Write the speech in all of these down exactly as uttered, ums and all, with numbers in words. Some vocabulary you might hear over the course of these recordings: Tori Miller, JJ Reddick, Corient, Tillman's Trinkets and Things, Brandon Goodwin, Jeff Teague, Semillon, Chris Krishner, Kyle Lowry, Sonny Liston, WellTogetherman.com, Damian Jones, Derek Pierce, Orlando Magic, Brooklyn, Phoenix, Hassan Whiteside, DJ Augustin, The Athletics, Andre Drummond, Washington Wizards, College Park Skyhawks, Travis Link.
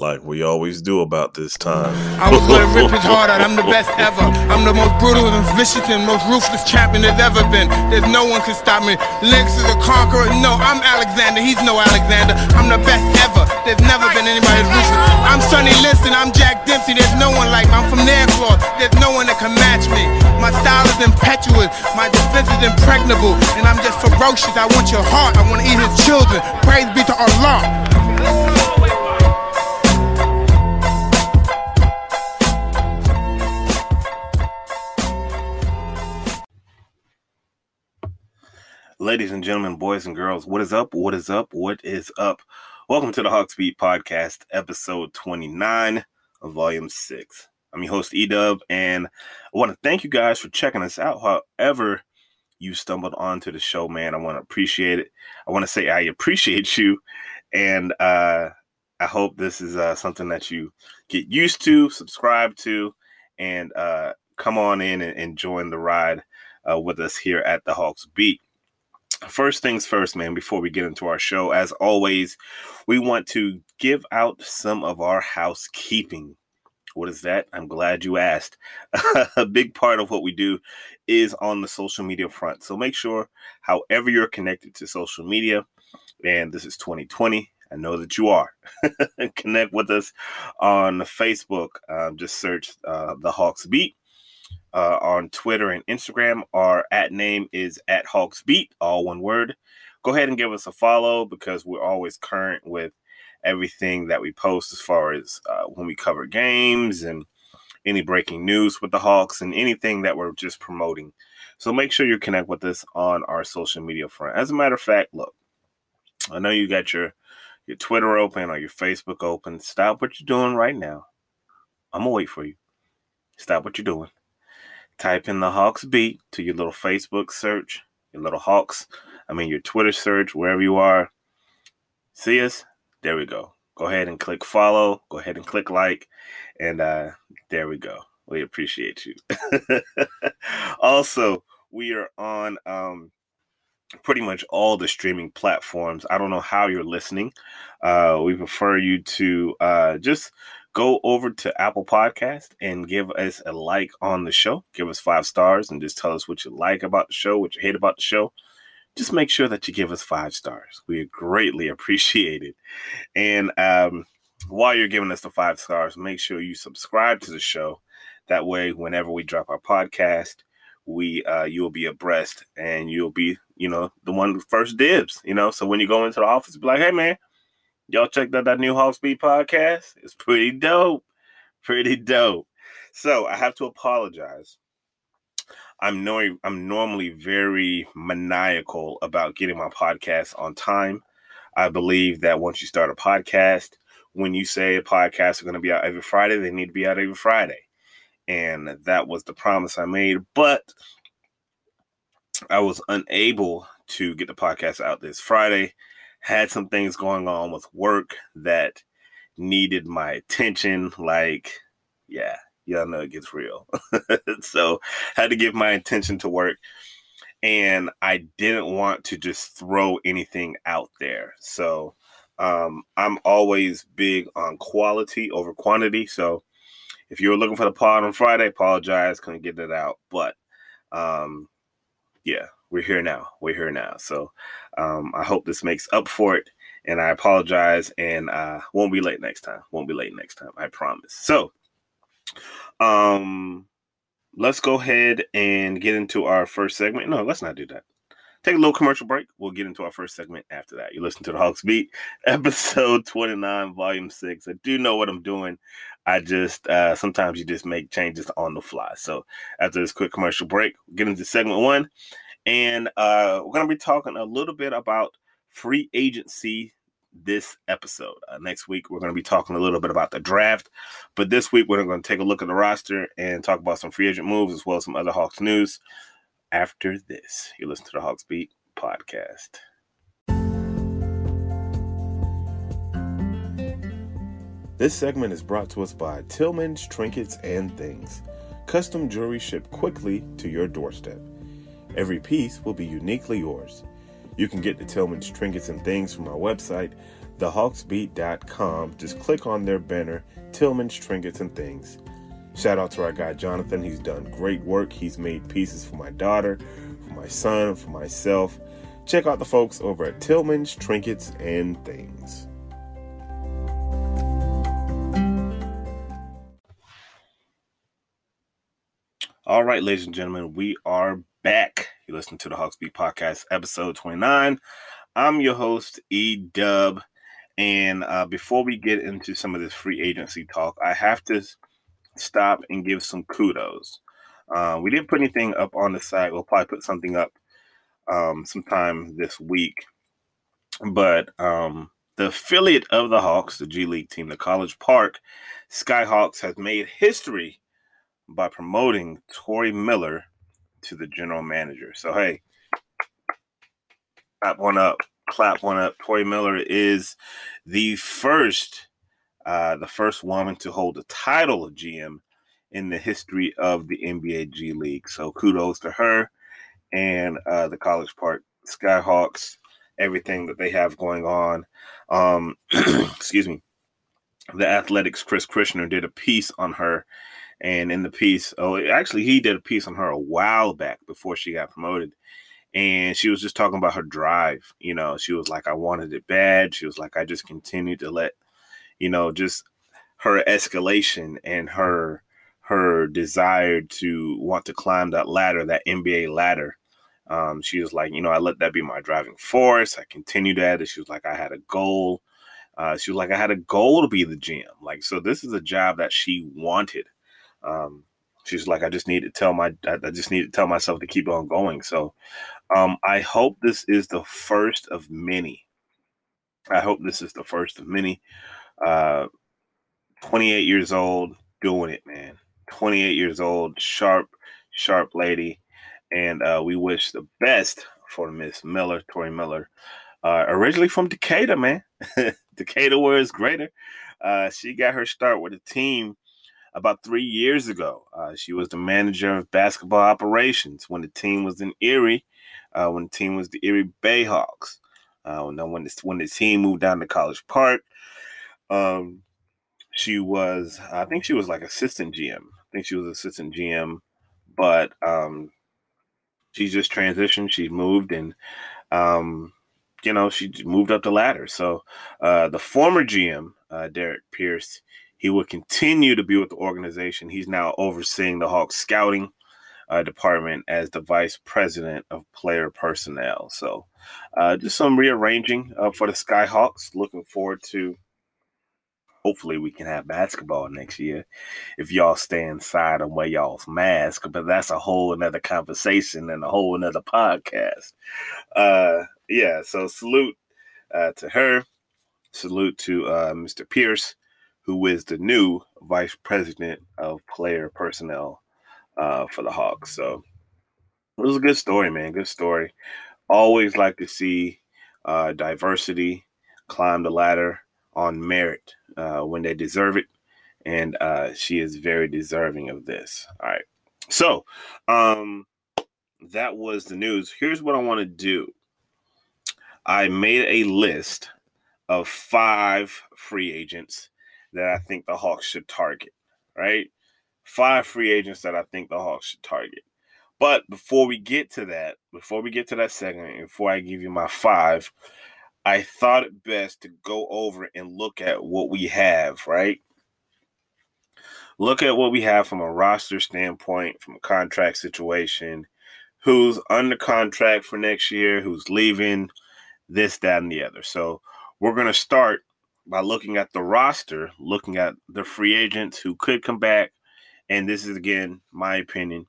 Like we always do about this time. I was going to rip his heart out. I'm the best ever. I'm the most brutal and vicious and most ruthless champion there's ever been. There's no one can stop me. Lynx is a conqueror. No, I'm Alexander. He's no Alexander. I'm the best ever. There's never been anybody as ruthless. I'm Sonny Liston. I'm Jack Dempsey. There's no one like me. I'm from Nairclaw. There's no one that can match me. My style is impetuous. My defense is impregnable. And I'm just ferocious. I want your heart. I want to eat his children. Praise be to Allah. Ladies and gentlemen, boys and girls, what is up? What is up? What is up? Welcome to the Hawks Beat podcast, episode twenty-nine of volume six. I'm your host, Edub, and I want to thank you guys for checking us out. However you stumbled onto the show, man, I want to appreciate it. I want to say I appreciate you, and uh, I hope this is uh, something that you get used to, subscribe to, and uh, come on in and, and join the ride uh, with us here at the Hawks Beat. First things first, man, before we get into our show, as always, we want to give out some of our housekeeping. What is that? I'm glad you asked. A big part of what we do is on the social media front. So make sure, however you're connected to social media, and this is twenty twenty, I know that you are. Connect with us on Facebook. Um, just search uh, The Hawks Beat. Uh, on Twitter and Instagram. Our at name is at Hawks Beat, all one word. Go ahead and give us a follow because we're always current with everything that we post as far as uh, when we cover games and any breaking news with the Hawks and anything that we're just promoting. So make sure you connect with us on our social media front. As a matter of fact, look, I know you got your, your Twitter open or your Facebook open. Stop what you're doing right now. I'm going to wait for you. Stop what you're doing. Type in the Hawks Beat to your little Facebook search, your little Hawks, I mean your Twitter search, wherever you are. See us? There we go. Go ahead and click follow. Go ahead and click like. And uh, there we go. We appreciate you. Also, we are on um, pretty much all the streaming platforms. I don't know how you're listening. Uh, we prefer you to uh, just... go over to Apple Podcast and give us a like on the show. Give us five stars and just tell us what you like about the show, what you hate about the show. Just make sure that you give us five stars. We greatly appreciate it. And um, while you're giving us the five stars, make sure you subscribe to the show. That way, whenever we drop our podcast, we uh, you'll be abreast and you'll be, you know, the one first dibs. You know, so when you go into the office, be like, hey, man. Y'all checked out that new Hawks Beat podcast? It's pretty dope. Pretty dope. So I have to apologize. I'm no, I'm normally very maniacal about getting my podcast on time. I believe that once you start a podcast, when you say podcasts are going to be out every Friday, they need to be out every Friday. And that was the promise I made, but I was unable to get the podcast out this Friday. Had some things going on with work that needed my attention. Like, yeah, y'all know it gets real. So had to give my attention to work. And I didn't want to just throw anything out there. So um, I'm always big on quality over quantity. So if you were looking for the pod on Friday, apologize. Couldn't get it out. But um, yeah, we're here now. We're here now. So um, I hope this makes up for it. And I apologize. And uh, won't be late next time. Won't be late next time. I promise. So um, let's go ahead and get into our first segment. No, let's not do that. Take a little commercial break. We'll get into our first segment after that. You listen to the Hawks Beat, episode twenty-nine, volume six. I do know what I'm doing. I just, uh, sometimes you just make changes on the fly. So after this quick commercial break, we'll get into segment one. And uh, we're going to be talking a little bit about free agency this episode. Uh, next week, we're going to be talking a little bit about the draft. But this week, we're going to take a look at the roster and talk about some free agent moves as well as some other Hawks news. After this, you listen to the Hawks Beat podcast. This segment is brought to us by Tillman's Trinkets and Things. Custom jewelry shipped quickly to your doorstep. Every piece will be uniquely yours. You can get the Tillman's Trinkets and Things from our website, the hawks beat dot com. Just click on their banner, Tillman's Trinkets and Things. Shout out to our guy, Jonathan. He's done great work. He's made pieces for my daughter, for my son, for myself. Check out the folks over at Tillman's Trinkets and Things. All right, ladies and gentlemen, we are back. You listen to the Hawks Beat podcast, episode twenty-nine. I'm your host, Edub. And uh, before we get into some of this free agency talk, I have to stop and give some kudos. Uh, we didn't put anything up on the site. We'll probably put something up um, sometime this week. But um, the affiliate of the Hawks, the G League team, the College Park Skyhawks, has made history by promoting Tori Miller to the general manager. So, hey, clap one up, clap one up. Tori Miller is the first Uh, the first woman to hold the title of G M in the history of the N B A G League. So kudos to her and uh, the College Park Skyhawks, everything that they have going on. Um, excuse me. The Athletics' Chris Krishner did a piece on her. And in the piece, oh, actually, he did a piece on her a while back before she got promoted. And she was just talking about her drive. You know, she was like, I wanted it bad. She was like, I just continued to let, you know, just her escalation and her her desire to want to climb that ladder, that N B A ladder. Um, she was like, you know, I let that be my driving force. I continued at it. She was like, I had a goal. Uh, she was like, I had a goal to be the G M. Like, so this is a job that she wanted. Um, she was like, I just need to tell my, I just need to tell myself to keep on going. So um, I hope this is the first of many. I hope this is the first of many. Uh, twenty-eight years old, doing it, man. twenty-eight years old, sharp, sharp lady. And uh, we wish the best for Miss Miller, Tori Miller. Uh, originally from Decatur, man. Decatur, where it's greater. Uh, she got her start with a team about three years ago. Uh, she was the manager of basketball operations when the team was in Erie, uh, when the team was the Erie Bayhawks. Uh, when, the, when the team moved down to College Park, Um, she was, I think she was like assistant G M. I think she was assistant G M, but, um, she just transitioned. She moved and, um, you know, she moved up the ladder. So, uh, the former G M, uh, Derek Pierce, he will continue to be with the organization. He's now overseeing the Hawks scouting, uh, department as the vice president of player personnel. So, uh, just some rearranging, uh, for the Skyhawks. Looking forward to hopefully we can have basketball next year if y'all stay inside and wear y'all's mask. But that's a whole another conversation and a whole another podcast. Uh, yeah, so salute uh, to her. Salute to uh, Mister Pierce, who is the new vice president of player personnel uh, for the Hawks. So it was a good story, man. Good story. Always like to see uh, diversity climb the ladder on merit uh, when they deserve it. And uh, she is very deserving of this. All right. So um, that was the news. Here's what I want to do. I made a list of five free agents that I think the Hawks should target, right? Five free agents that I think the Hawks should target. But before we get to that, before we get to that segment, before I give you my five, I thought it best to go over and look at what we have, right? Look at what we have from a roster standpoint, from a contract situation, who's under contract for next year, who's leaving, this, that, and the other. So we're going to start by looking at the roster, looking at the free agents who could come back. And this is, again, my opinion.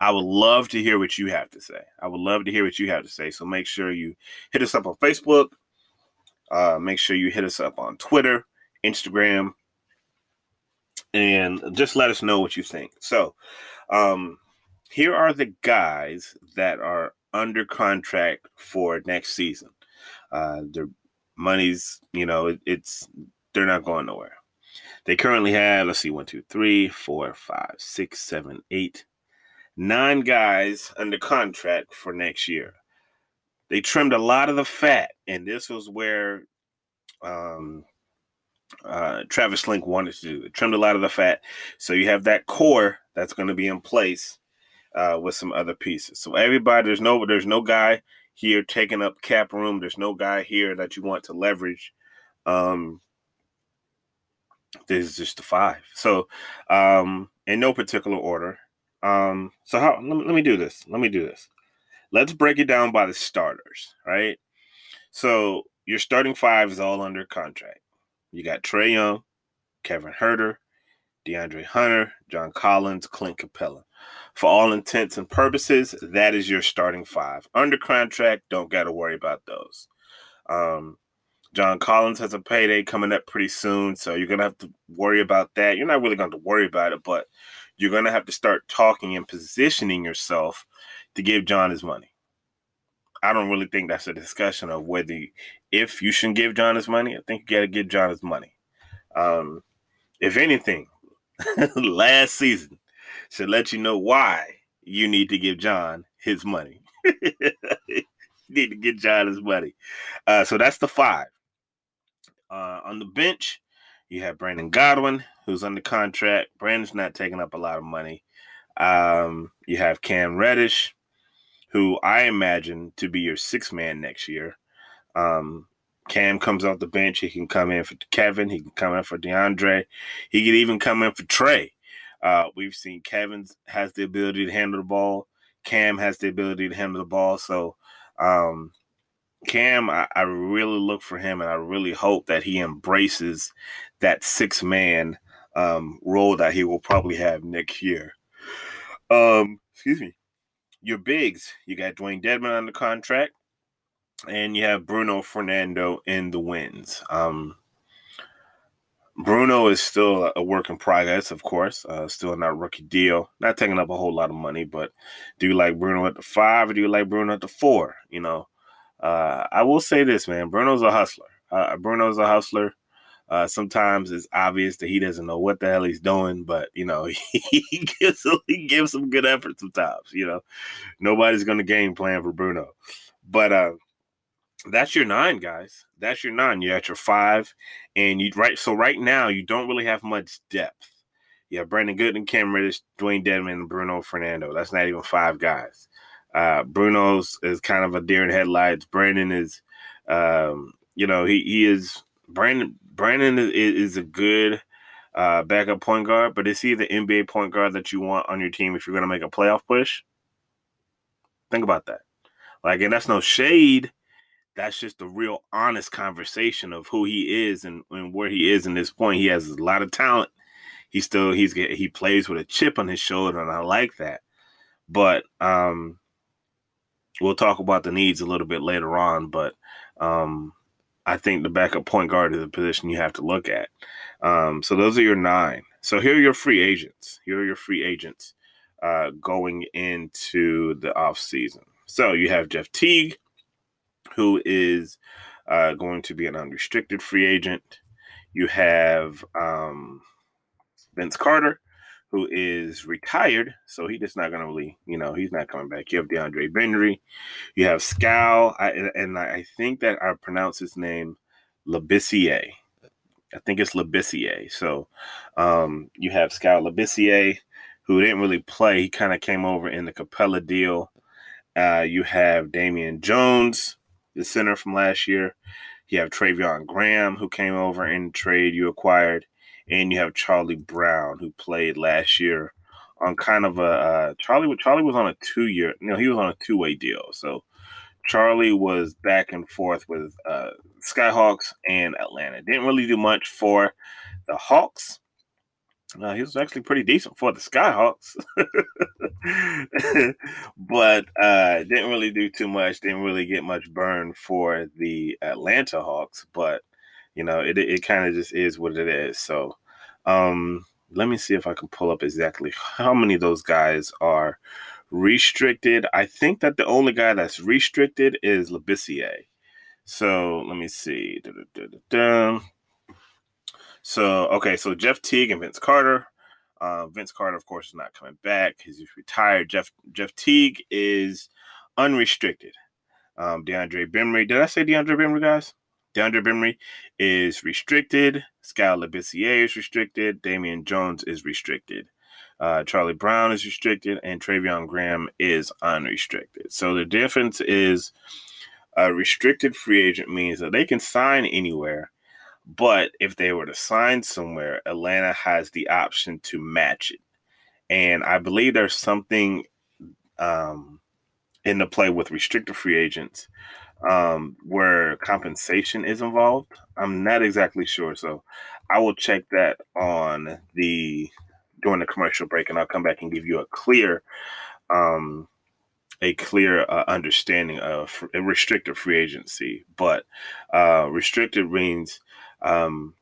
I would love to hear what you have to say. I would love to hear what you have to say. So make sure you hit us up on Facebook. Uh, make sure you hit us up on Twitter, Instagram. And just let us know what you think. So um, here are the guys that are under contract for next season. Uh, their money's, you know, it, it's they're not going nowhere. They currently have, let's see, one, two, three, four, five, six, seven, eight, nine guys under contract for next year. They trimmed a lot of the fat, and this was where um, uh, Travis Link wanted to do. They trimmed a lot of the fat. So you have that core that's going to be in place uh, with some other pieces. So everybody, there's no, there's no guy here taking up cap room. There's no guy here that you want to leverage. Um, this is just the five. So um, in no particular order. Um, so how, let me, let me do this. Let me do this. Let's break it down by the starters, right? So your starting five is all under contract. You got Trae Young, Kevin Huerter, DeAndre Hunter, John Collins, Clint Capela. For all intents and purposes, that is your starting five. Under contract, don't got to worry about those. Um, John Collins has a payday coming up pretty soon, so you're going to have to worry about that. You're not really going to worry about it, but you're going to have to start talking and positioning yourself to give John his money. I don't really think that's a discussion of whether, you, if you shouldn't give John his money. I think you got to give John his money. Um, if anything, last season should let you know why you need to give John his money. You need to give John his money. Uh, so that's the five. Uh, on the bench, you have Brandon Goodwin, who's under contract. Brandon's not taking up a lot of money. Um, you have Cam Reddish, who I imagine to be your sixth man next year. Um, Cam comes off the bench. He can come in for Kevin. He can come in for DeAndre. He could even come in for Trae. Uh, we've seen Kevin has the ability to handle the ball. Cam has the ability to handle the ball. So, um Cam, I, I really look for him, and I really hope that he embraces that six-man um, role that he will probably have next year. Um, excuse me. Your bigs, you got Dwayne Dedmon under contract, and you have Bruno Fernando in the wins. Um, Bruno is still a work in progress, of course, uh, still not rookie deal, not taking up a whole lot of money, but do you like Bruno at the five or do you like Bruno at the four, you know? Uh, I will say this, man. Bruno's a hustler. Uh, Bruno's a hustler. Uh, sometimes it's obvious that he doesn't know what the hell he's doing, but, you know, he, he gives he gives some good effort sometimes, you know. Nobody's going to game plan for Bruno. But uh, that's your nine, guys. That's your nine. You're at your five. and you right. So right now, you don't really have much depth. You have Brandon Goodwin, Cam Reddish, Dwayne Dedmon, and Bruno Fernando. That's not even five guys. Uh, Bruno's is kind of a deer in headlights. Brandon is, um, you know, he, he is Brandon. Brandon is, is a good uh, backup point guard, but is he the N B A point guard that you want on your team if you're going to make a playoff push? Think about that. Like, and that's no shade that's just a real honest conversation of who he is and, and where he is in this point. He has a lot of talent. He still he's he plays with a chip on his shoulder, and I like that. But um, we'll talk about the needs a little bit later on. But um, I think the backup point guard is a position you have to look at. Um, so those are your nine. So here are your free agents. Here are your free agents uh, going into the offseason. So you have Jeff Teague, who is uh, going to be an unrestricted free agent. You have um, Vince Carter, who is retired, so he's just not going to really, you know, he's not coming back. You have DeAndre Bembry. You have Skal, I, and I think that I pronounce his name Labissière. I think it's Labissière. So um, you have Skal Labissière, who didn't really play. He kind of came over in the Capela deal. Uh, you have Damian Jones, the center from last year. You have Treveon Graham, who came over in the trade you acquired. And you have Charlie Brown, who played last year on kind of a uh, – Charlie Charlie was on a two-year – no, he was on a two-way deal. So Charlie was back and forth with uh, Skyhawks and Atlanta. Didn't really do much for the Hawks. Uh, he was actually pretty decent for the Skyhawks. But uh, didn't really do too much. Didn't really get much burn for the Atlanta Hawks, but – you know, it it kind of just is what it is. So um, let me see if I can pull up exactly how many of those guys are restricted. I think that the only guy that's restricted is Labissière. So let me see. Da, da, da, da, da. So, okay, so Jeff Teague and Vince Carter. Uh, Vince Carter, of course, is not coming back. He's retired. Jeff Jeff Teague is unrestricted. Um, DeAndre Bembry. Did I say DeAndre Bembry, guys? DeAndre Bembry is restricted. Skal Labissière is restricted. Damian Jones is restricted. Uh, Charlie Brown is restricted. And Treveon Graham is unrestricted. So the difference is a restricted free agent means that they can sign anywhere. But if they were to sign somewhere, Atlanta has the option to match it. And I believe there's something um, in the play with restricted free agents Um, where compensation is involved. I'm not exactly sure, so I will check that on the during the commercial break, and I'll come back and give you a clear, um, a clear uh, understanding of restricted free agency. But uh, restricted means um,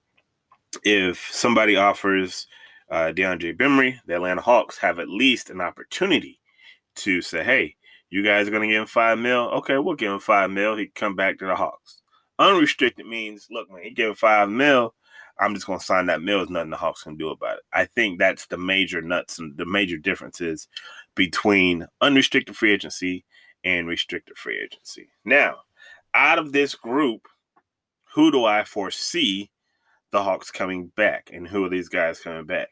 if somebody offers uh, DeAndre Bembry, the Atlanta Hawks have at least an opportunity to say, "Hey, you guys are going to give him five mil? Okay, we'll give him five mil. He can come back to the Hawks." Unrestricted means, look, man, he gave him five mil. I'm just going to sign that mil. There's nothing the Hawks can do about it. I think that's the major nuts and the major differences between unrestricted free agency and restricted free agency. Now, out of this group, who do I foresee the Hawks coming back? And who are these guys coming back?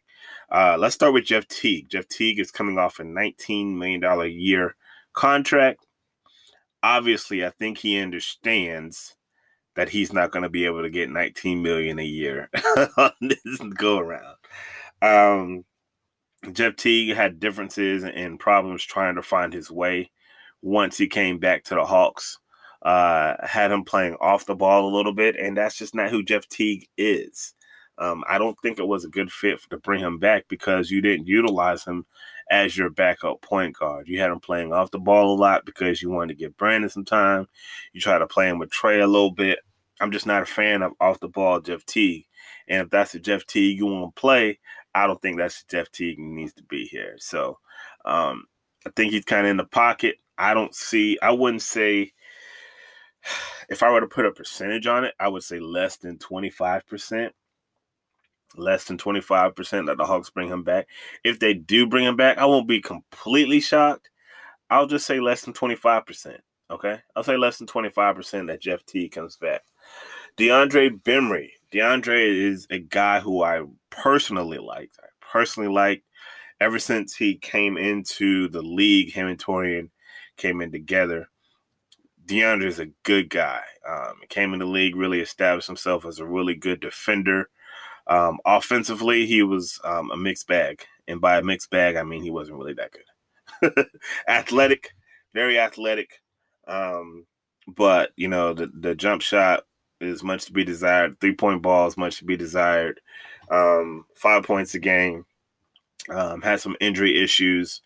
Uh, let's start with Jeff Teague. Jeff Teague is coming off a nineteen million dollars a year contract. Obviously, I think he understands that he's not going to be able to get nineteen million dollars a year on this go around. Um, Jeff Teague had differences and problems trying to find his way once he came back to the Hawks. Uh, had him playing off the ball a little bit, and that's just not who Jeff Teague is. Um, I don't think it was a good fit to bring him back because you didn't utilize him as your backup point guard. You had him playing off the ball a lot because you wanted to give Brandon some time. You try to play him with Trae a little bit. I'm just not a fan of off-the-ball Jeff Teague. And if that's the Jeff Teague you want to play, I don't think that's the Jeff Teague needs to be here. So um, I think he's kind of in the pocket. I don't see – I wouldn't say – if I were to put a percentage on it, I would say less than twenty-five percent. Less than twenty-five percent that the Hawks bring him back. If they do bring him back, I won't be completely shocked. I'll just say less than twenty-five percent, okay? I'll say less than twenty-five percent that Jeff Teague comes back. DeAndre Bembry. DeAndre is a guy who I personally liked. I personally liked ever since he came into the league, him and Corient came in together. DeAndre is a good guy. Um, he came in the league, really established himself as a really good defender. Um, offensively, he was um, a mixed bag. And by a mixed bag, I mean he wasn't really that good. Athletic, very athletic, um, But, you know, the, the jump shot is much to be desired. Three-point ball is much to be desired. Um, five points a game. Um, had some injury issues.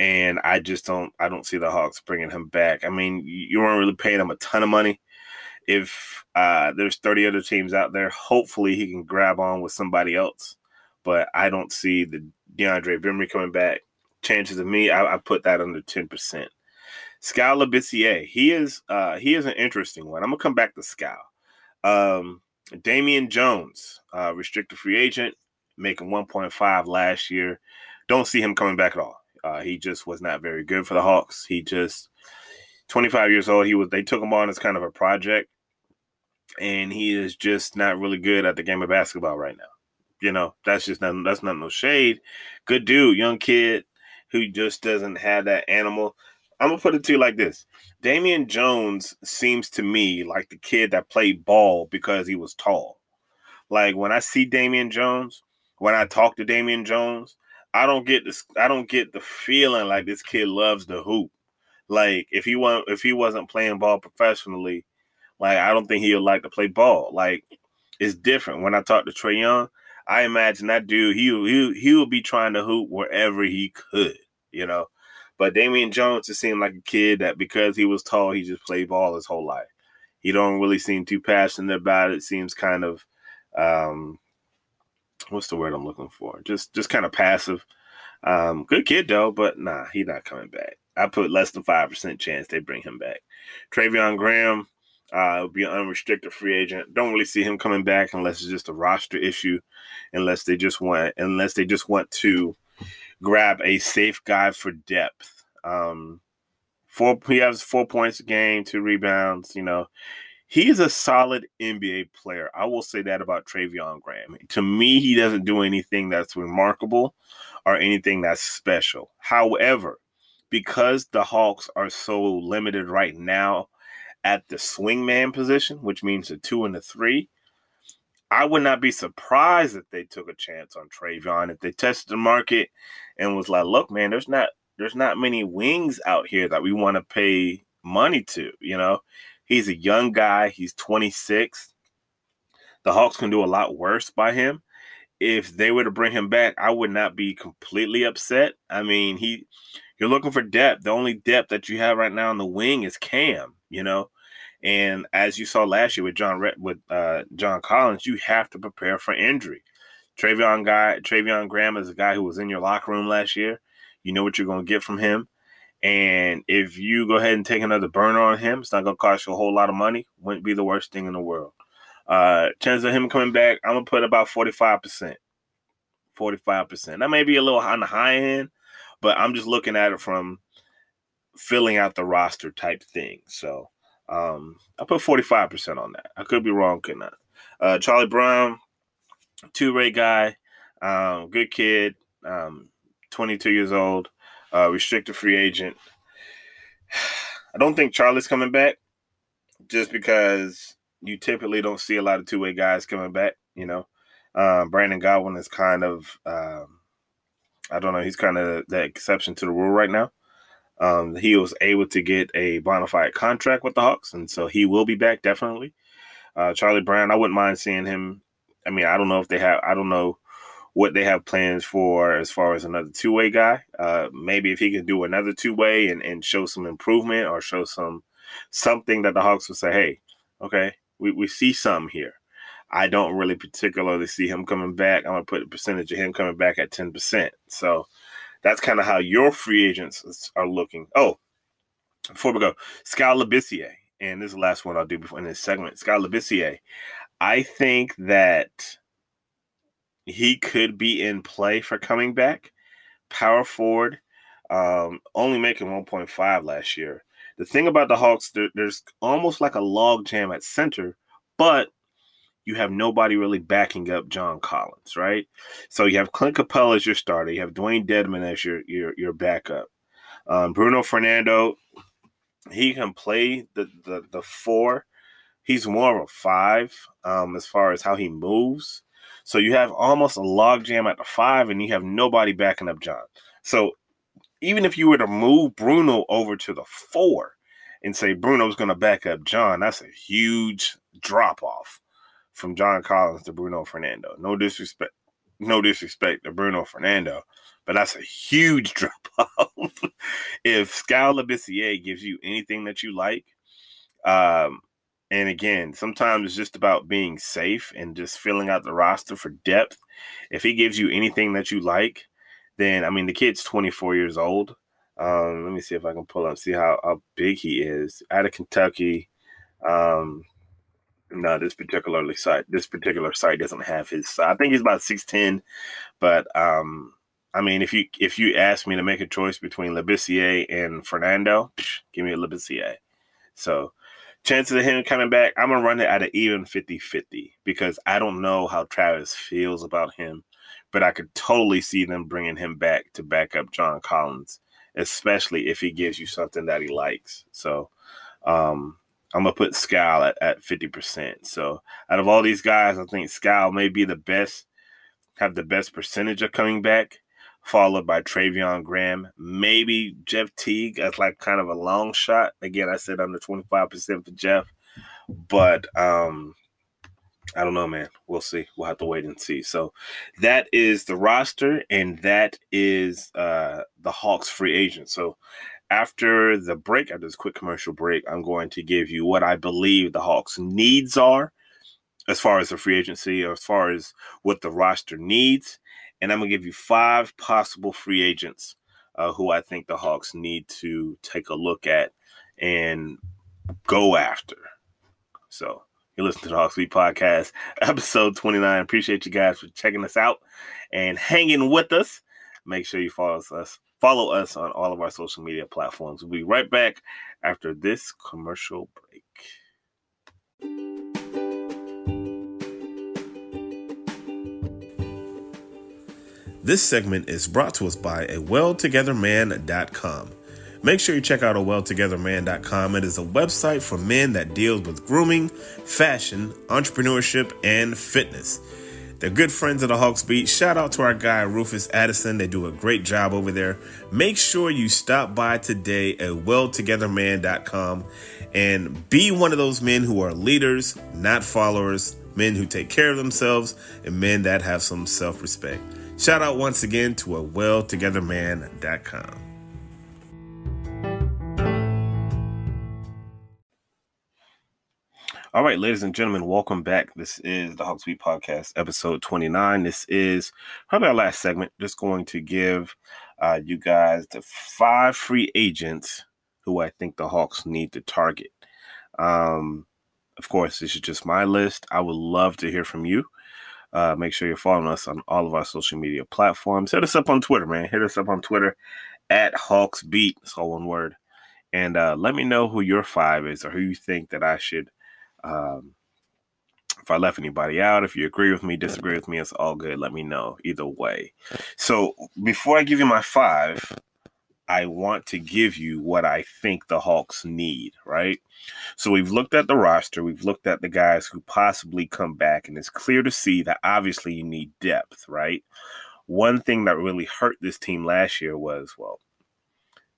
And I just don't I don't see the Hawks bringing him back. I mean, you weren't really paying him a ton of money. If uh, there's thirty other teams out there, hopefully he can grab on with somebody else. But I don't see the DeAndre Bembry coming back. Chances of me, I, I put that under ten percent. Skal Labissière, he is uh, he is an interesting one. I'm going to come back to Skal. Um, Damian Jones, uh, restricted free agent, making one point five last year. Don't see him coming back at all. Uh, he just was not very good for the Hawks. He just twenty-five years old. He was. They took him on as kind of a project, and he is just not really good at the game of basketball right now. You know, that's just not, that's not no shade. Good dude, young kid who just doesn't have that animal. I'm gonna put it to you like this: Damian Jones seems to me like the kid that played ball because he was tall. Like when I see Damian Jones, when I talk to Damian Jones, I don't get this. I don't get the feeling like this kid loves the hoop. Like if he want, if he wasn't playing ball professionally, like I don't think he would like to play ball. Like it's different. When I talk to Trae Young, I imagine that dude he he he would be trying to hoop wherever he could, you know. But Damian Jones just seemed like a kid that because he was tall, he just played ball his whole life. He don't really seem too passionate about it. Seems kind of. Um, What's the word I'm looking for? Just just kind of passive. Um, good kid, though, but nah, he's not coming back. I put less than five percent chance they bring him back. Treveon Graham uh, will be an unrestricted free agent. Don't really see him coming back unless it's just a roster issue, unless they just want unless they just want to grab a safe guy for depth. Um, four, he has four points a game, two rebounds, you know. He's a solid N B A player. I will say that about Treveon Graham. To me, he doesn't do anything that's remarkable or anything that's special. However, because the Hawks are so limited right now at the swingman position, which means the two and the three, I would not be surprised if they took a chance on Treveon, if they tested the market and was like, look, man, there's not there's not many wings out here that we want to pay money to, you know? He's a young guy. He's twenty-six. The Hawks can do a lot worse by him. If they were to bring him back, I would not be completely upset. I mean, he you're looking for depth. The only depth that you have right now on the wing is Cam, you know. And as you saw last year with John with uh, John Collins, you have to prepare for injury. Treveon guy, Treveon Graham is a guy who was in your locker room last year. You know what you're going to get from him. And if you go ahead and take another burner on him, it's not going to cost you a whole lot of money. Wouldn't be the worst thing in the world. Uh, chance of him coming back, I'm going to put about forty-five percent. forty-five percent. That may be a little on the high end, but I'm just looking at it from filling out the roster type thing. So um, I put forty-five percent on that. I could be wrong, could not. Uh, Charlie Brown, two-ray guy, um, good kid, um, twenty-two years old. Uh, restricted free agent. I don't think Charlie's coming back just because you typically don't see a lot of two-way guys coming back, you know. Uh, Brandon Goodwin is kind of, um, I don't know, he's kind of that exception to the rule right now. Um, he was able to get a bona fide contract with the Hawks, and so he will be back definitely. Uh, Charlie Brown, I wouldn't mind seeing him. I mean, I don't know if they have, I don't know. what they have plans for as far as another two-way guy. Uh, maybe if he can do another two-way and, and show some improvement or show some something that the Hawks will say, hey, okay, we, we see something here. I don't really particularly see him coming back. I'm going to put a percentage of him coming back at ten percent. So that's kind of how your free agents are looking. Oh, before we go, Skal Labissière, and this is the last one I'll do before in this segment. Skal Labissière, I think that he could be in play for coming back. Power forward, um, only making one point five last year. The thing about the Hawks, there, there's almost like a log jam at center, but you have nobody really backing up John Collins, right? So you have Clint Capela as your starter. You have Dwayne Dedmon as your your, your backup. Um, Bruno Fernando, he can play the, the, the four. He's more of a five um, as far as how he moves. So you have almost a logjam at the five, and you have nobody backing up John. So even if you were to move Bruno over to the four and say Bruno's going to back up John, that's a huge drop off from John Collins to Bruno Fernando. No disrespect, no disrespect to Bruno Fernando, but that's a huge drop off. If Skal Labissière gives you anything that you like, um, and again, sometimes it's just about being safe and just filling out the roster for depth. If he gives you anything that you like, then, I mean, the kid's twenty-four years old. Um, let me see if I can pull up, see how, how big he is. Out of Kentucky, um, no, this particularly site, this particular site doesn't have his. I think he's about six ten, but um, I mean, if you if you ask me to make a choice between Labissière and Fernando, psh, give me a Labissière. So chances of him coming back, I'm gonna run it at an even fifty-fifty because I don't know how Travis feels about him, but I could totally see them bringing him back to back up John Collins, especially if he gives you something that he likes. So um, I'm going to put Skal at, at fifty percent. So out of all these guys, I think Skal may be the best, have the best percentage of coming back, followed by Treveon Graham. Maybe Jeff Teague as like kind of a long shot. Again, I said under twenty-five percent for Jeff. But um, I don't know, man. We'll see. We'll have to wait and see. So that is the roster, and that is uh, the Hawks free agent. So after the break, after this quick commercial break, I'm going to give you what I believe the Hawks' needs are as far as the free agency, or as far as what the roster needs. And I'm going to give you five possible free agents uh, who I think the Hawks need to take a look at and go after. So you listen to the Hawks Beat Podcast, episode twenty-nine. Appreciate you guys for checking us out and hanging with us. Make sure you follow us. Follow us on all of our social media platforms. We'll be right back after this commercial break. This segment is brought to us by a well together man dot com. Make sure you check out a well together man dot com. It is a website for men that deals with grooming, fashion, entrepreneurship, and fitness. They're good friends of the Hawks Beat. Shout out to our guy, Rufus Addison. They do a great job over there. Make sure you stop by today at well together man dot com and be one of those men who are leaders, not followers, men who take care of themselves, and men that have some self-respect. Shout out once again to a well together man dot com. All right, ladies and gentlemen, welcome back. This is the Hawks Beat Podcast, episode twenty-nine. This is probably our last segment. Just going to give uh, you guys the five free agents who I think the Hawks need to target. Um, of course, this is just my list. I would love to hear from you. Uh, make sure you're following us on all of our social media platforms. Hit us up on Twitter, man. Hit us up on Twitter at Hawks Beat. It's all one word. And uh, let me know who your five is or who you think that I should. Um, if I left anybody out, if you agree with me, disagree with me, it's all good. Let me know either way. So before I give you my five, I want to give you what I think the Hawks need, right? So we've looked at the roster. We've looked at the guys who possibly come back, and it's clear to see that obviously you need depth, right? One thing that really hurt this team last year was, well,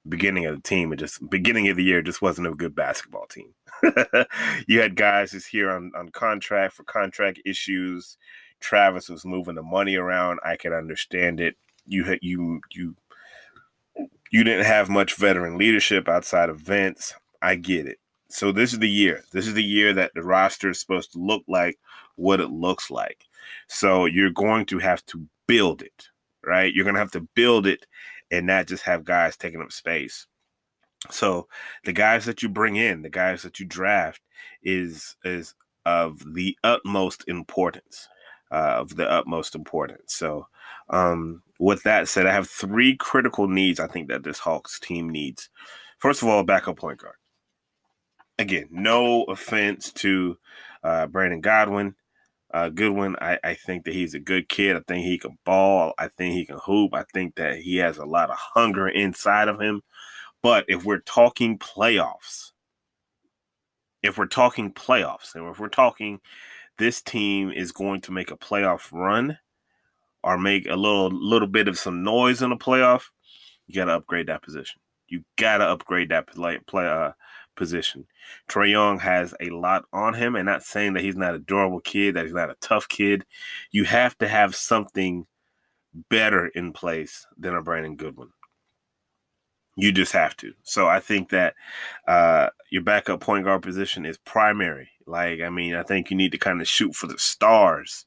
beginning of the team, it just beginning of the year just wasn't a good basketball team. You had guys just here on, on contract for contract issues. Travis was moving the money around. I can understand it. You had you you you didn't have much veteran leadership outside of Vince. I get it. So this is the year. This is the year that the roster is supposed to look like what it looks like. So you're going to have to build it, right? You're going to have to build it and not just have guys taking up space. So the guys that you bring in, the guys that you draft is is of the utmost importance, uh, of the utmost importance. So um, with that said, I have three critical needs I think that this Hawks team needs. First of all, a backup point guard. Again, no offense to uh, Brandon Goodwin. Uh, Goodwin, I, I think that he's a good kid. I think he can ball. I think he can hoop. I think that he has a lot of hunger inside of him. But if we're talking playoffs, if we're talking playoffs, and if we're talking this team is going to make a playoff run or make a little little bit of some noise in the playoff, you got to upgrade that position. You got to upgrade that play, play, uh, position. Trae Young has a lot on him, and not saying that he's not a durable kid, that he's not a tough kid. You have to have something better in place than a Brandon Goodwin. You just have to. So I think that uh, your backup point guard position is primary. Like, I mean, I think you need to kind of shoot for the stars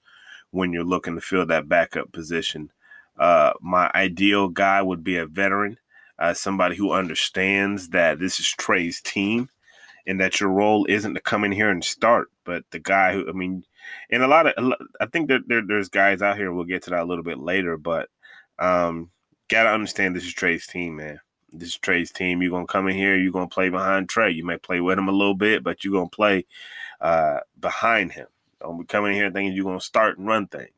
when you're looking to fill that backup position. Uh, my ideal guy would be a veteran, uh, somebody who understands that this is Trae's team and that your role isn't to come in here and start, but the guy who, I mean, and a lot of, I think that there, there's guys out here, we'll get to that a little bit later, but um, got to understand this is Trae's team, man. This is Trae's team. You're going to come in here. You're going to play behind Trae. You may play with him a little bit, but you're going to play uh, behind him. Don't be coming in here thinking you're going to start and run things.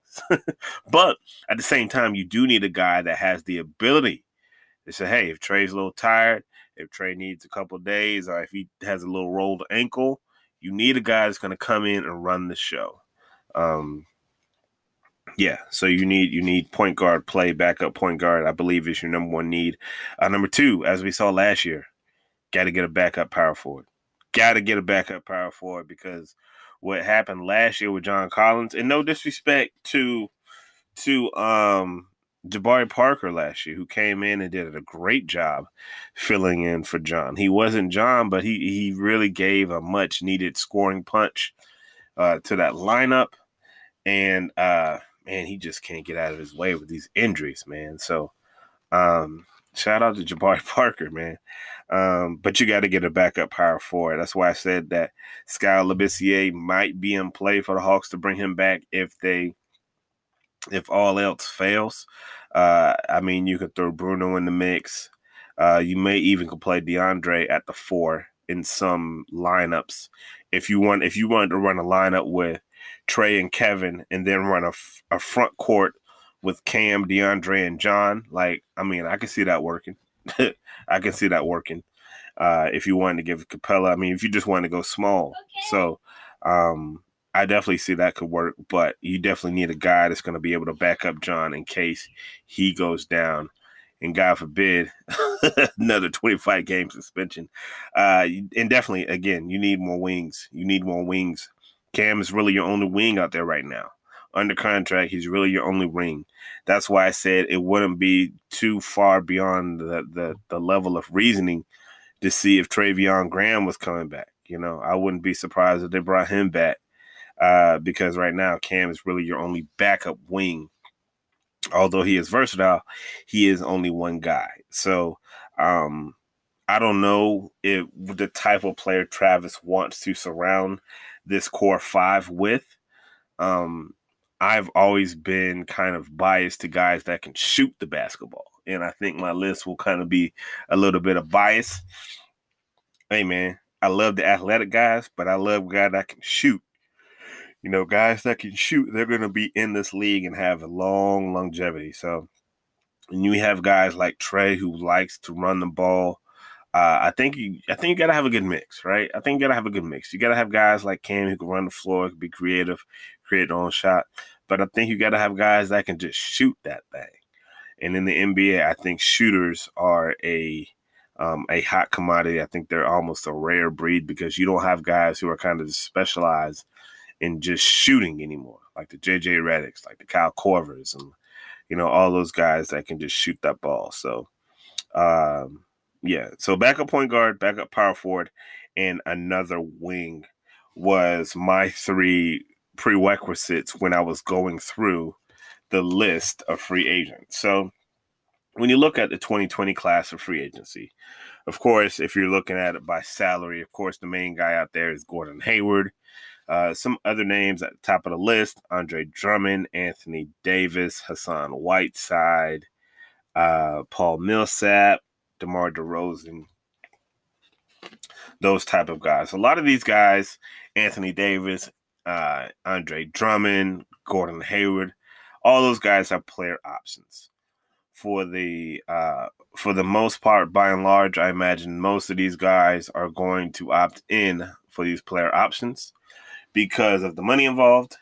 But at the same time, you do need a guy that has the ability to say, hey, if Trae's a little tired, if Trae needs a couple of days, or if he has a little rolled ankle, you need a guy that's going to come in and run the show. Um, yeah, so you need you need point guard play, backup point guard, I believe is your number one need. Uh, number two, as we saw last year, got to get a backup power forward. Got to get a backup power forward because what happened last year with John Collins, and no disrespect to to um, Jabari Parker last year, who came in and did a great job filling in for John. He wasn't John, but he, he really gave a much-needed scoring punch uh, to that lineup. And, uh, man, he just can't get out of his way with these injuries, man. So um, shout out to Jabari Parker, man. Um, but you got to get a backup power forward. That's why I said that Skal Labissière might be in play for the Hawks to bring him back if they, if all else fails. Uh, I mean, you could throw Bruno in the mix. Uh, you may even could play DeAndre at the four in some lineups if you want. If you wanted to run a lineup with Trae and Kevin, and then run a, a front court with Cam, DeAndre, and John, like I mean, I could see that working. I can see that working. Uh, if you wanted to give Capela, I mean, if you just wanted to go small. Okay. So um, I definitely see that could work, but you definitely need a guy that's going to be able to back up John in case he goes down. And God forbid, another twenty-five game suspension. Uh, and definitely, again, you need more wings. You need more wings. Cam is really your only wing out there right now. Under contract, he's really your only wing. That's why I said it wouldn't be too far beyond the the, the level of reasoning to see if Treveon Graham was coming back. You know, I wouldn't be surprised if they brought him back uh, because right now Cam is really your only backup wing. Although he is versatile, he is only one guy. So um, I don't know if the type of player Travis wants to surround this core five with. Um, I've always been kind of biased to guys that can shoot the basketball. And I think my list will kind of be a little bit of bias. Hey, man, I love the athletic guys, but I love guys that can shoot. You know, guys that can shoot, they're going to be in this league and have a long longevity. So, and you have guys like Trae who likes to run the ball. Uh, I think you I think you got to have a good mix, right? I think you got to have a good mix. You got to have guys like Cam who can run the floor, be creative, create their own shot. But I think you got to have guys that can just shoot that thing. And in the N B A, I think shooters are a um, a hot commodity. I think they're almost a rare breed because you don't have guys who are kind of specialized in just shooting anymore, like the J J Reddicks, like the Kyle Korvers, and, you know, all those guys that can just shoot that ball. So, um Yeah, so backup point guard, backup power forward, and another wing was my three prerequisites when I was going through the list of free agents. So when you look at the twenty twenty class of free agency, of course, if you're looking at it by salary, of course, the main guy out there is Gordon Hayward. Uh, some other names at the top of the list, Andre Drummond, Anthony Davis, Hassan Whiteside, uh, Paul Millsap, DeMar DeRozan, those type of guys. A lot of these guys, Anthony Davis, uh, Andre Drummond, Gordon Hayward, all those guys have player options. For the uh, for the most part, by and large, I imagine most of these guys are going to opt in for these player options because of the money involved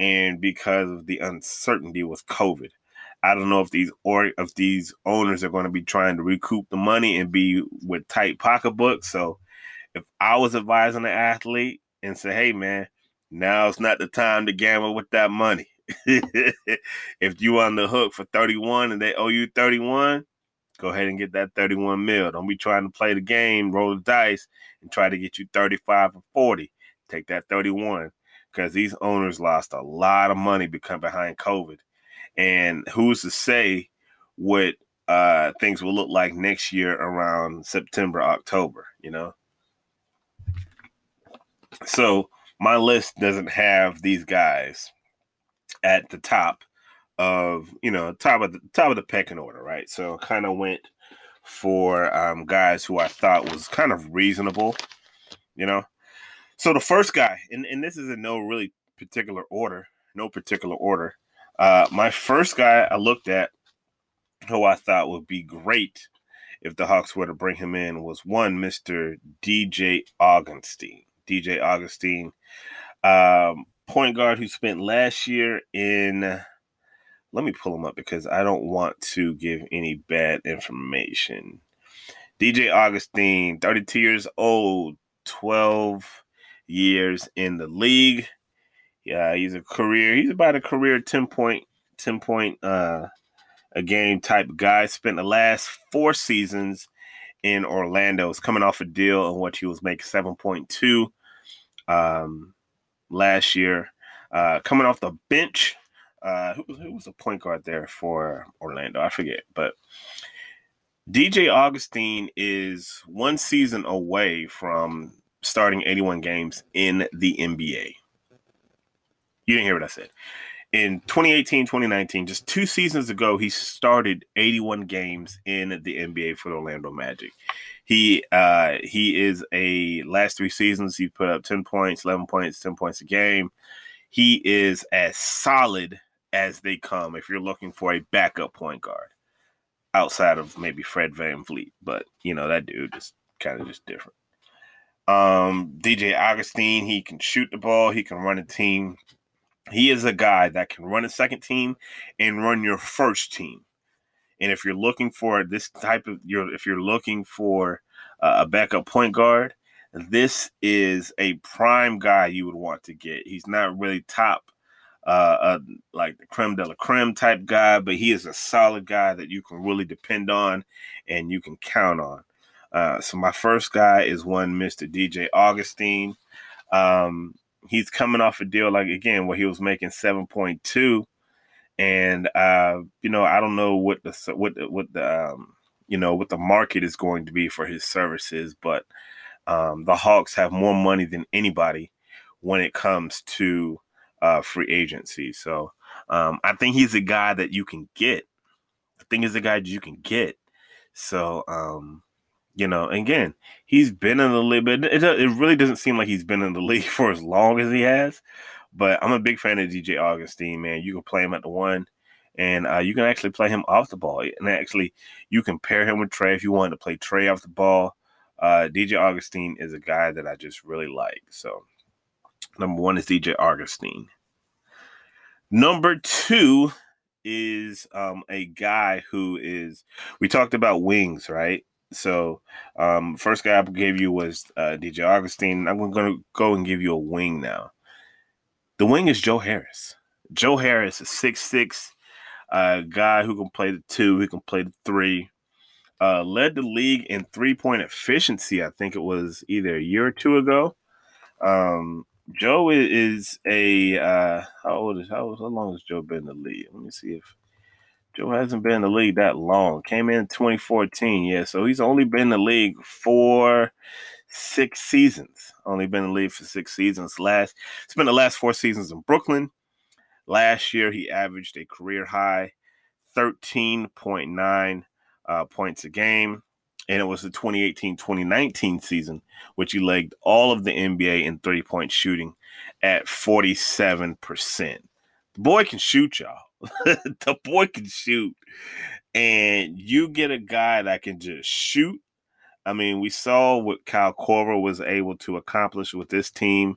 and because of the uncertainty with COVID. I don't know if these or if these owners are going to be trying to recoup the money and be with tight pocketbooks. So if I was advising an athlete and say, hey, man, now's not the time to gamble with that money. If you on the hook for thirty-one and they owe you thirty-one, go ahead and get that thirty-one mil. Don't be trying to play the game, roll the dice, and try to get you thirty-five or forty. Take that thirty-one, because these owners lost a lot of money behind COVID. And who's to say what uh, things will look like next year around September, October, you know? So my list doesn't have these guys at the top of, you know, top of the top of the pecking order, right? So I kind of went for um, guys who I thought was kind of reasonable, you know? So the first guy, and, and this is in no really particular order, no particular order. Uh, my first guy I looked at who I thought would be great if the Hawks were to bring him in was one Mister D J Augustin. D J Augustin, um, point guard who spent last year in – let me pull him up because I don't want to give any bad information. D J Augustin, thirty-two years old, twelve years in the league. Yeah, he's a career. He's about a career ten point, ten point uh, a game type guy. Spent the last four seasons in Orlando. He's coming off a deal in which he was making seven point two um, last year. Uh, coming off the bench, uh, who, who was the point guard there for Orlando? I forget. But D J Augustin is one season away from starting eighty-one games in the N B A. You didn't hear what I said. In twenty eighteen, twenty nineteen, just two seasons ago, he started eighty-one games in the N B A for the Orlando Magic. He uh, he is a last three seasons, he put up ten points, eleven points, ten points a game. He is as solid as they come if you're looking for a backup point guard outside of maybe Fred VanVleet. But, you know, that dude is kind of just different. Um, D J Augustin, he can shoot the ball. He can run a team. He is a guy that can run a second team and run your first team. And if you're looking for this type of, you're, if you're looking for uh, a backup point guard, this is a prime guy you would want to get. He's not really top, uh, uh, like the creme de la creme type guy, but he is a solid guy that you can really depend on and you can count on. Uh, so my first guy is one Mister D J Augustin. Um, He's coming off a deal, like, again, where he was making seven point two. And, uh, you know, I don't know what the, what the, what the um, you know, what the market is going to be for his services. But um, the Hawks have more money than anybody when it comes to uh, free agency. So um, I think he's a guy that you can get. I think he's a guy that you can get. So, um you know, again, he's been in the league, but it, it really doesn't seem like he's been in the league for as long as he has. But I'm a big fan of D J Augustin, man. You can play him at the one, and uh, you can actually play him off the ball. And actually, you can pair him with Trae if you wanted to play Trae off the ball. Uh, D J Augustin is a guy that I just really like. So, number one is D J Augustin. Number two is um, a guy who is – we talked about wings, right? So, um, first guy I gave you was uh, D J Augustin. I'm going to go and give you a wing now. The wing is Joe Harris. Joe Harris is six six, uh, guy who can play the two, who can play the three. Uh, led the league in three-point efficiency, I think it was either a year or two ago. Um, Joe is a uh, – how old is how, how long has Joe been in the league? Let me see if – Joe hasn't been in the league that long. Came in twenty fourteen, yeah. So he's only been in the league for six seasons. Only been in the league for six seasons. Last spent the last four seasons in Brooklyn. Last year he averaged a career high thirteen point nine uh, points a game, and it was the twenty eighteen twenty nineteen season which he led all of the N B A in three point shooting at forty-seven percent. The boy can shoot, y'all. The boy can shoot, and you get a guy that can just shoot. I mean, we saw what Kyle Korver was able to accomplish with this team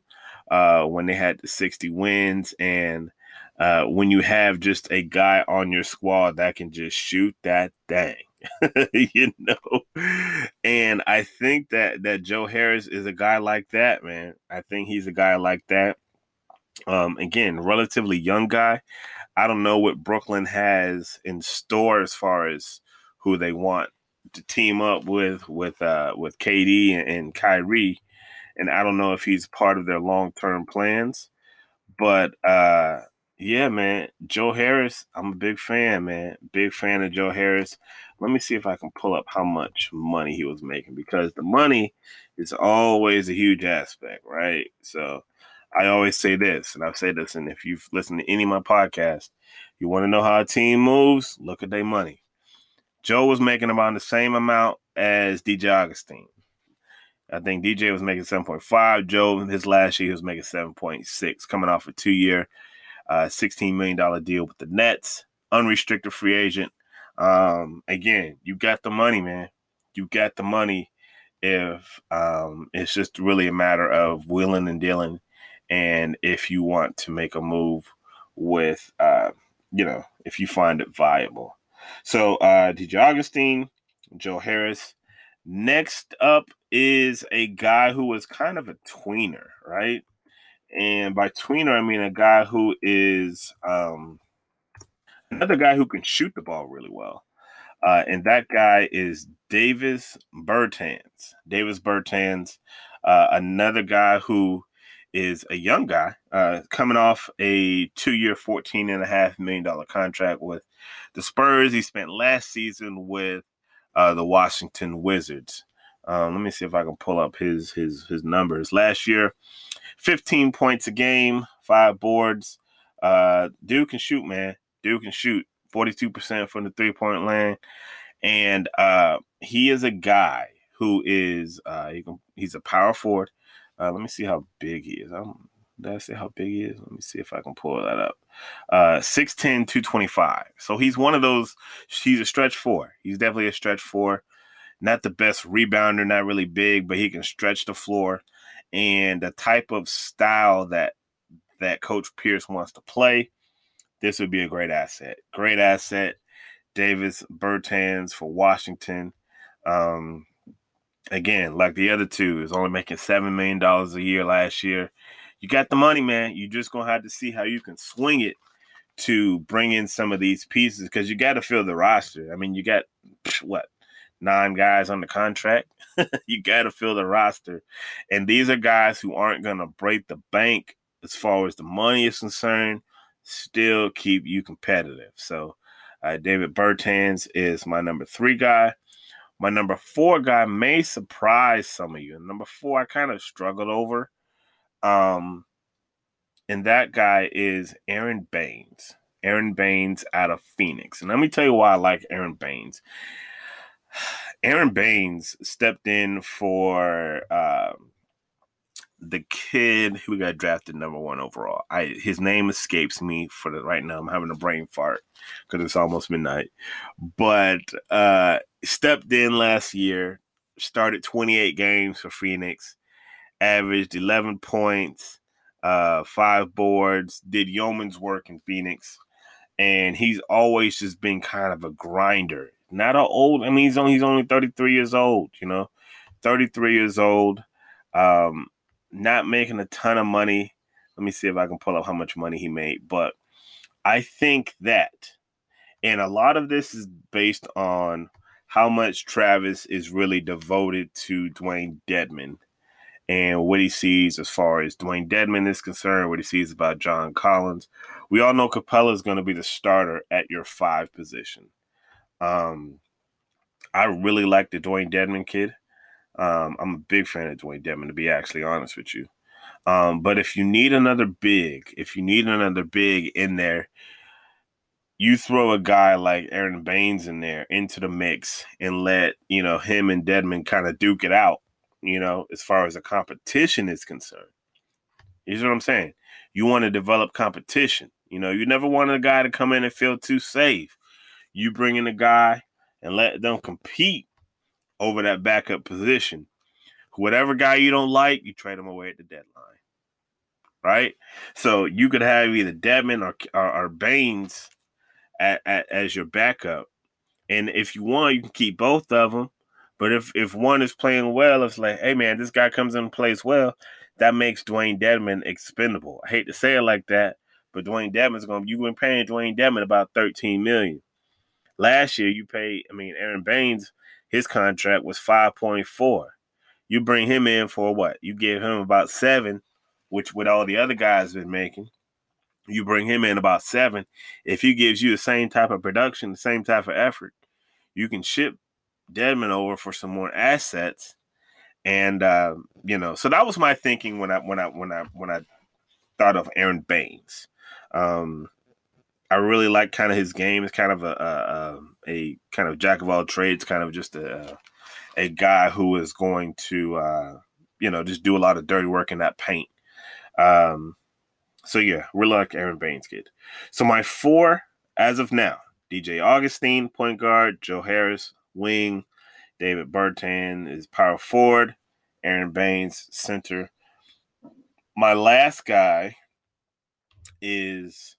uh, when they had the sixty wins, and uh, when you have just a guy on your squad that can just shoot that thing. you know? And I think that, that Joe Harris is a guy like that, man. I think he's a guy like that. Um, again, relatively young guy. I don't know what Brooklyn has in store as far as who they want to team up with, with, uh, with K D and, and Kyrie. And I don't know if he's part of their long-term plans, but, uh, yeah, man, Joe Harris, I'm a big fan, man. Big fan of Joe Harris. Let me see if I can pull up how much money he was making, because the money is always a huge aspect, right? So I always say this, and I've said this, and if you've listened to any of my podcasts, you want to know how a team moves, look at their money. Joe was making about the same amount as D J Augustin. I think D J was making seven point five. Joe, his last year, he was making seven point six, coming off a two-year Uh, sixteen million dollars deal with the Nets, unrestricted free agent. Um, again, you got the money, man. You got the money. If um, it's just really a matter of willing and dealing, and if you want to make a move with, uh, you know, if you find it viable. So uh, D J Augustin, Joe Harris. Next up is a guy who was kind of a tweener, right? And by tweener, I mean a guy who is um, another guy who can shoot the ball really well. Uh, and that guy is Davis Bertans. Davis Bertans, uh, another guy who is a young guy uh, coming off a two-year, fourteen point five million dollars contract with the Spurs. He spent last season with uh, the Washington Wizards. Um, let me see if I can pull up his his his numbers. Last year, fifteen points a game, five boards. Uh, dude can shoot, man. Dude can shoot. forty-two percent from the three-point line. And uh, he is a guy who is uh, he can, he's a power forward. Uh, let me see how big he is. I don't, did I say how big he is? Let me see if I can pull that up. Uh, six ten, two twenty-five. So he's one of those. He's a stretch four. He's definitely a stretch four. Not the best rebounder, not really big, but he can stretch the floor. And the type of style that that Coach Pierce wants to play, this would be a great asset. Great asset, Davis Bertans for Washington. Um, again, like the other two, is only making seven million dollars a year last year. You got the money, man. You're just going to have to see how you can swing it to bring in some of these pieces, because you got to fill the roster. I mean, you got, what, nine guys on the contract? You got to fill the roster. And these are guys who aren't going to break the bank as far as the money is concerned, still keep you competitive. So uh, David Bertans is my number three guy. My number four guy may surprise some of you. And number four, I kind of struggled over. Um, and that guy is Aron Baynes. Aron Baynes out of Phoenix. And let me tell you why I like Aron Baynes. Aron Baynes stepped in for uh, the kid who got drafted number one overall. I, his name escapes me for the, right now. I'm having a brain fart because it's almost midnight. But uh, stepped in last year, started twenty-eight games for Phoenix, averaged eleven points, uh, five boards, did yeoman's work in Phoenix. And he's always just been kind of a grinder. Not an old, I mean, he's only, he's only thirty-three years old, you know, thirty-three years old, um, not making a ton of money. Let me see if I can pull up how much money he made. But I think that, and a lot of this is based on how much Travis is really devoted to Dwayne Dedmon and what he sees as far as Dwayne Dedmon is concerned, what he sees about John Collins. We all know Capela is going to be the starter at your five position. Um, I really like the Dwayne Dedmon kid. Um, I'm a big fan of Dwayne Dedmon, to be actually honest with you. Um, but if you need another big, if you need another big in there, you throw a guy like Aron Baynes in there into the mix and let, you know, him and Dedmon kind of duke it out, you know, as far as the competition is concerned. You see what I'm saying? You want to develop competition. You know, you never want a guy to come in and feel too safe. You bring in a guy and let them compete over that backup position. Whatever guy you don't like, you trade him away at the deadline, right? So you could have either Dedmon or, or, or Baynes at, at, as your backup, And if you want, you can keep both of them. But if, if one is playing well, it's like, hey, man, this guy comes in and plays well. That makes Dwayne Dedmon expendable. I hate to say it like that, but Dwayne Dedmon's going to – you've been paying Dwayne Dedmon about thirteen million dollars. Last year you paid – I mean, Aron Baynes, his contract was five point four. You bring him in for what? You give him about seven, which what all the other guys have been making. You bring him in about seven. If he gives you the same type of production, the same type of effort, you can ship Dedmon over for some more assets. And uh, you know, so that was my thinking when I when I when I when I thought of Aron Baynes. Um, I really like kind of his game. It's kind of a a, a kind of jack of all trades, kind of just a a guy who is going to uh, you know, just do a lot of dirty work in that paint. Um, so yeah, really like Aron Baynes, kid. So my four as of now: D J Augustin, point guard; Joe Harris, wing; Davis Bertans is power forward; Aron Baynes, center. My last guy is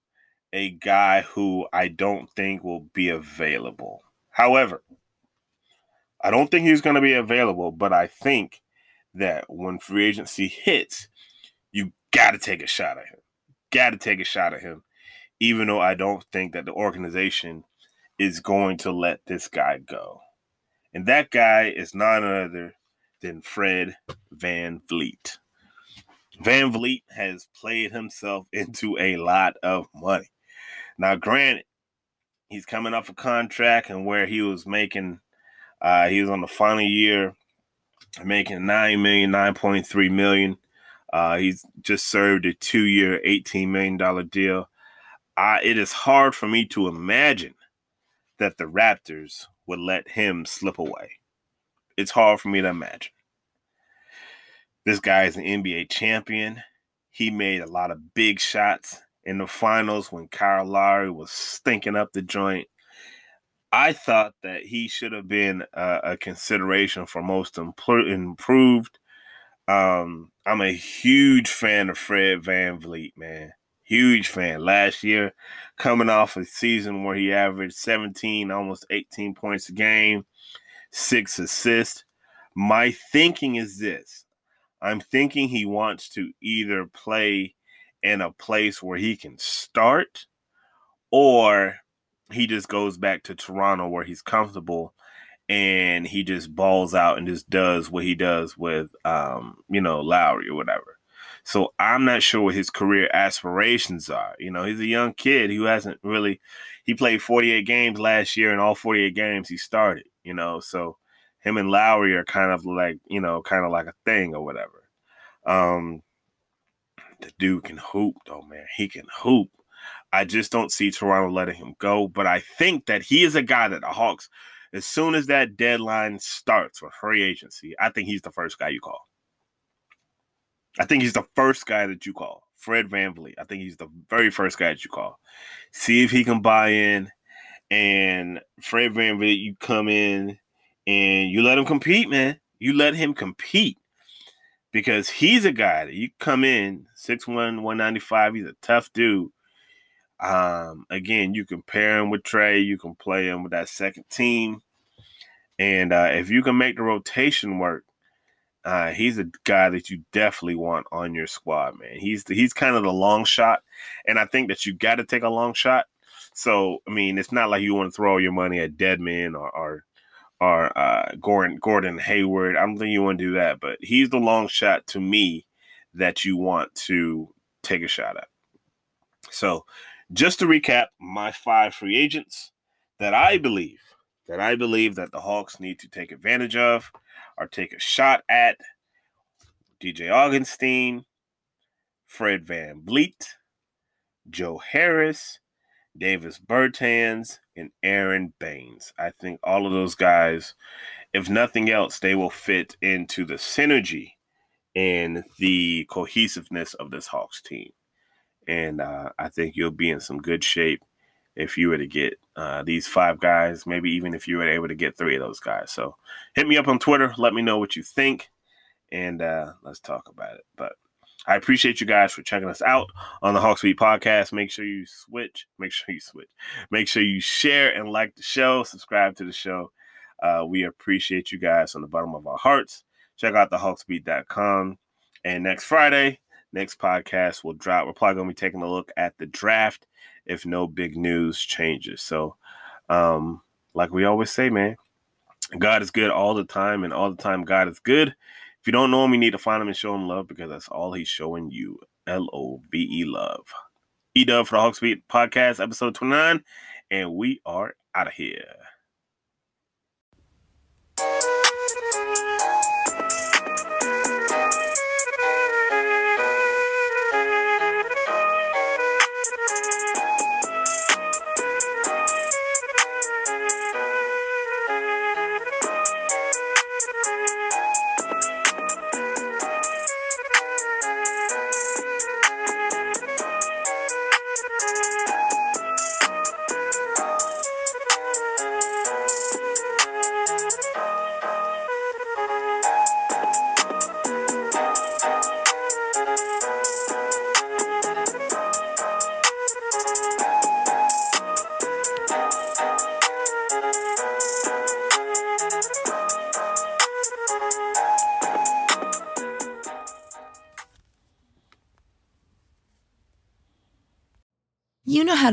a guy who I don't think will be available. However, I don't think he's going to be available, but I think that when free agency hits, you got to take a shot at him. Got to take a shot at him, even though I don't think that the organization is going to let this guy go. And that guy is none other than Fred VanVleet. VanVleet has played himself into a lot of money. Now, granted, he's coming off a contract and where he was making, uh, he was on the final year making nine million dollars, nine point three million dollars. Uh, he's just served a two-year, eighteen million dollars deal. Uh, it is hard for me to imagine that the Raptors would let him slip away. It's hard for me to imagine. This guy is an N B A champion. He made a lot of big shots in the finals when Kyle Lowry was stinking up the joint. I thought that he should have been a, a consideration for most improved. Um, I'm a huge fan of Fred VanVleet, man. Huge fan. Last year, coming off a season where he averaged seventeen, almost eighteen points a game, six assists. My thinking is this. I'm thinking he wants to either play in a place where he can start, or he just goes back to Toronto where he's comfortable and he just balls out and just does what he does with, um, you know, Lowry or whatever. So I'm not sure what his career aspirations are. You know, he's a young kid who hasn't really – he played forty-eight games last year, and all forty-eight games he started, you know. So him and Lowry are kind of like, you know, kind of like a thing or whatever. Um, the dude can hoop, though, man. He can hoop. I just don't see Toronto letting him go. But I think that he is a guy that the Hawks, as soon as that deadline starts with free agency, I think he's the first guy you call. I think he's the first guy that you call. Fred VanVleet. I think he's the very first guy that you call. See if he can buy in. And Fred VanVleet, you come in and you let him compete, man. You let him compete. Because he's a guy that you come in, six one, one ninety-five. He's a tough dude. Um, again, you can pair him with Trae. You can play him with that second team. And uh, if you can make the rotation work, Uh, he's a guy that you definitely want on your squad, man. He's the, he's kind of the long shot, and I think that you got to take a long shot. So, I mean, it's not like you want to throw all your money at Dedmon or or, or uh, Gordon, Gordon Hayward. I don't think you want to do that, but he's the long shot to me that you want to take a shot at. So, just to recap, my five free agents that I believe that I believe that the Hawks need to take advantage of or take a shot at: D J Augustin, Fred VanVleet, Joe Harris, Davis Bertans, and Aron Baynes. I think all of those guys, if nothing else, they will fit into the synergy and the cohesiveness of this Hawks team. And uh, I think you'll be in some good shape if you were to get uh, these five guys, maybe even if you were able to get three of those guys. So hit me up on Twitter. Let me know what you think, and uh, let's talk about it. But I appreciate you guys for checking us out on the Hawks Beat podcast. Make sure you switch. Make sure you switch. Make sure you share and like the show. Subscribe to the show. Uh, we appreciate you guys on the bottom of our hearts. Check out the hawks beat dot com. And next Friday, next podcast will drop. We're probably going to be taking a look at the draft if no big news changes. So, um, like we always say, man, God is good all the time, and all the time God is good. If you don't know him, you need to find him and show him love, because that's all he's showing you. L O V E, love. Edub for the Hawks Beat podcast, episode twenty-nine, and we are out of here. You know how